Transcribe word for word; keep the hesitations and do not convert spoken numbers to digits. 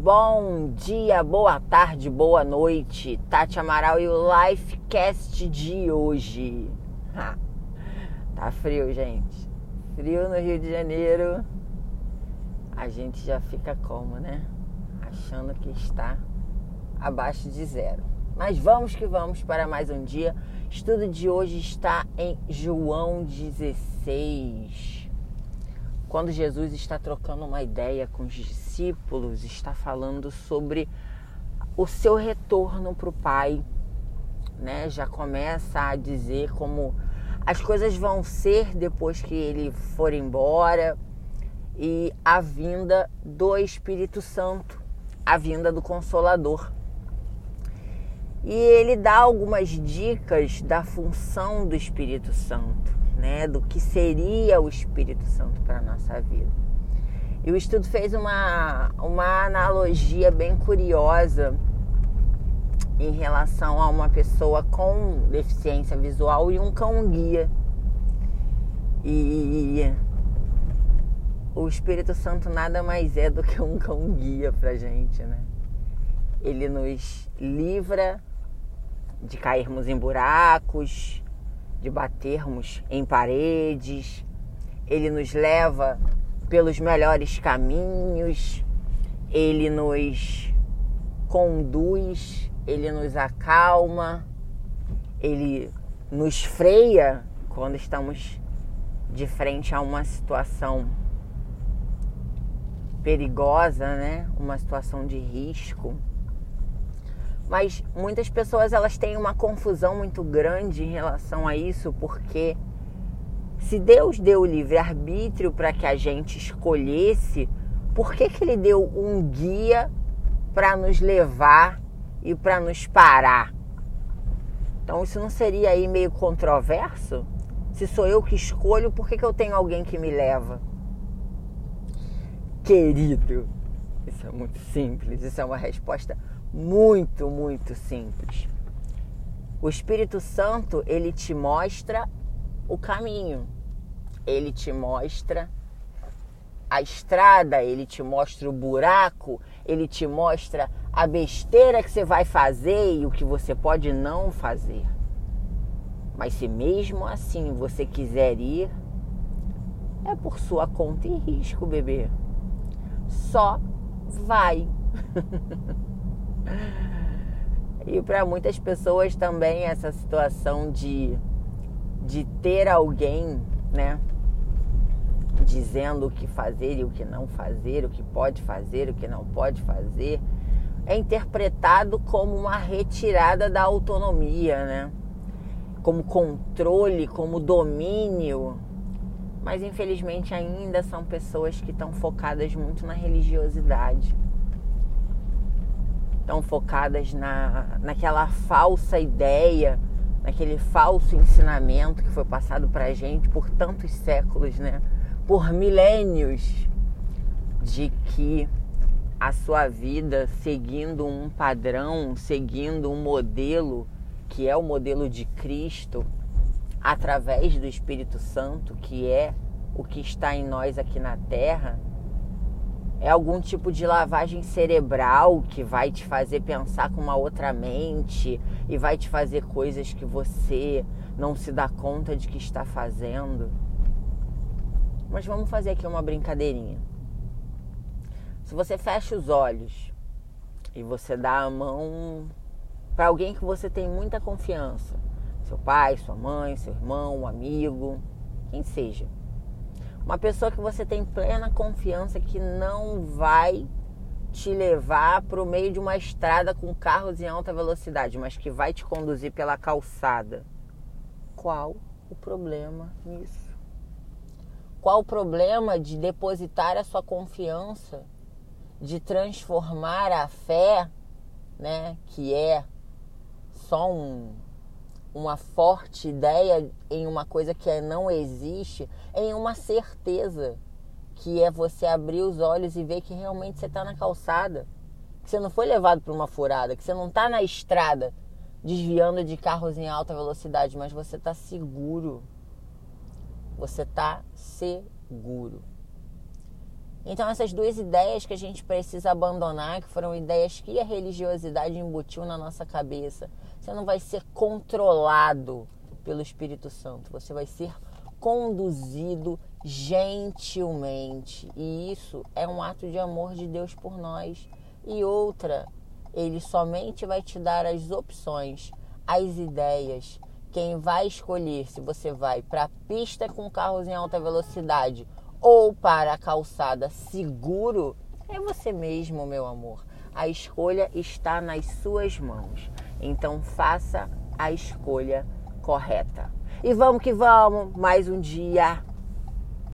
Bom dia, boa tarde, boa noite. Tati Amaral e o Lifecast de hoje. Ha, tá frio, gente. Frio no Rio de Janeiro. A gente já fica como, né? Achando que está abaixo de zero. Mas vamos que vamos para mais um dia. Estudo de hoje está em João dezesseis. Quando Jesus está trocando uma ideia com os discípulos, está falando sobre o seu retorno para o Pai, né? Já começa a dizer como as coisas vão ser depois que ele for embora e a vinda do Espírito Santo, a vinda do Consolador. E ele dá algumas dicas da função do Espírito Santo. Né, do que seria o Espírito Santo para a nossa vida. E o estudo fez uma, uma analogia bem curiosa em relação a uma pessoa com deficiência visual e um cão-guia. E o Espírito Santo nada mais é do que um cão-guia para a gente, né? Ele nos livra de cairmos em buracos, de batermos em paredes, ele nos leva pelos melhores caminhos, ele nos conduz, ele nos acalma, ele nos freia quando estamos de frente a uma situação perigosa, né? Uma situação de risco. Mas muitas pessoas elas têm uma confusão muito grande em relação a isso, porque se Deus deu o livre-arbítrio para que a gente escolhesse, por que que ele deu um guia para nos levar e para nos parar? Então isso não seria aí meio controverso? Se sou eu que escolho, por que que eu tenho alguém que me leva? Querido, isso é muito simples, isso é uma resposta muito, muito simples. O Espírito Santo, ele te mostra o caminho, ele te mostra a estrada, ele te mostra o buraco, ele te mostra a besteira que você vai fazer e o que você pode não fazer. Mas se mesmo assim você quiser ir, é por sua conta e risco, bebê. Só vai. E para muitas pessoas também essa situação de, de ter alguém, né, dizendo o que fazer e o que não fazer, o que pode fazer, o que não pode fazer, é interpretado como uma retirada da autonomia, né? Como controle, como domínio. Mas infelizmente ainda são pessoas que estão focadas muito na religiosidade. Estão focadas na, naquela falsa ideia, naquele falso ensinamento que foi passado para a gente por tantos séculos, né? Por milênios, de que a sua vida seguindo um padrão, seguindo um modelo, que é o modelo de Cristo, através do Espírito Santo, que é o que está em nós aqui na Terra, é algum tipo de lavagem cerebral que vai te fazer pensar com uma outra mente e vai te fazer coisas que você não se dá conta de que está fazendo. Mas vamos fazer aqui uma brincadeirinha. Se você fecha os olhos e você dá a mão para alguém que você tem muita confiança, seu pai, sua mãe, seu irmão, um amigo, quem seja, uma pessoa que você tem plena confiança que não vai te levar para o meio de uma estrada com carros em alta velocidade, mas que vai te conduzir pela calçada. Qual o problema nisso? Qual o problema de depositar a sua confiança, de transformar a fé, né, que é só um... uma forte ideia em uma coisa que não existe, em uma certeza, que é você abrir os olhos e ver que realmente você está na calçada, que você não foi levado para uma furada, que você não está na estrada desviando de carros em alta velocidade, mas você está seguro. Você está seguro. Então essas duas ideias que a gente precisa abandonar, que foram ideias que a religiosidade embutiu na nossa cabeça. Você não vai ser controlado pelo Espírito Santo, você vai ser conduzido gentilmente. E isso é um ato de amor de Deus por nós. E outra, ele somente vai te dar as opções, as ideias. Quem vai escolher se você vai para a pista com carros em alta velocidade ou para a calçada seguro, é você mesmo, meu amor. A escolha está nas suas mãos. Então faça a escolha correta. E vamos que vamos, mais um dia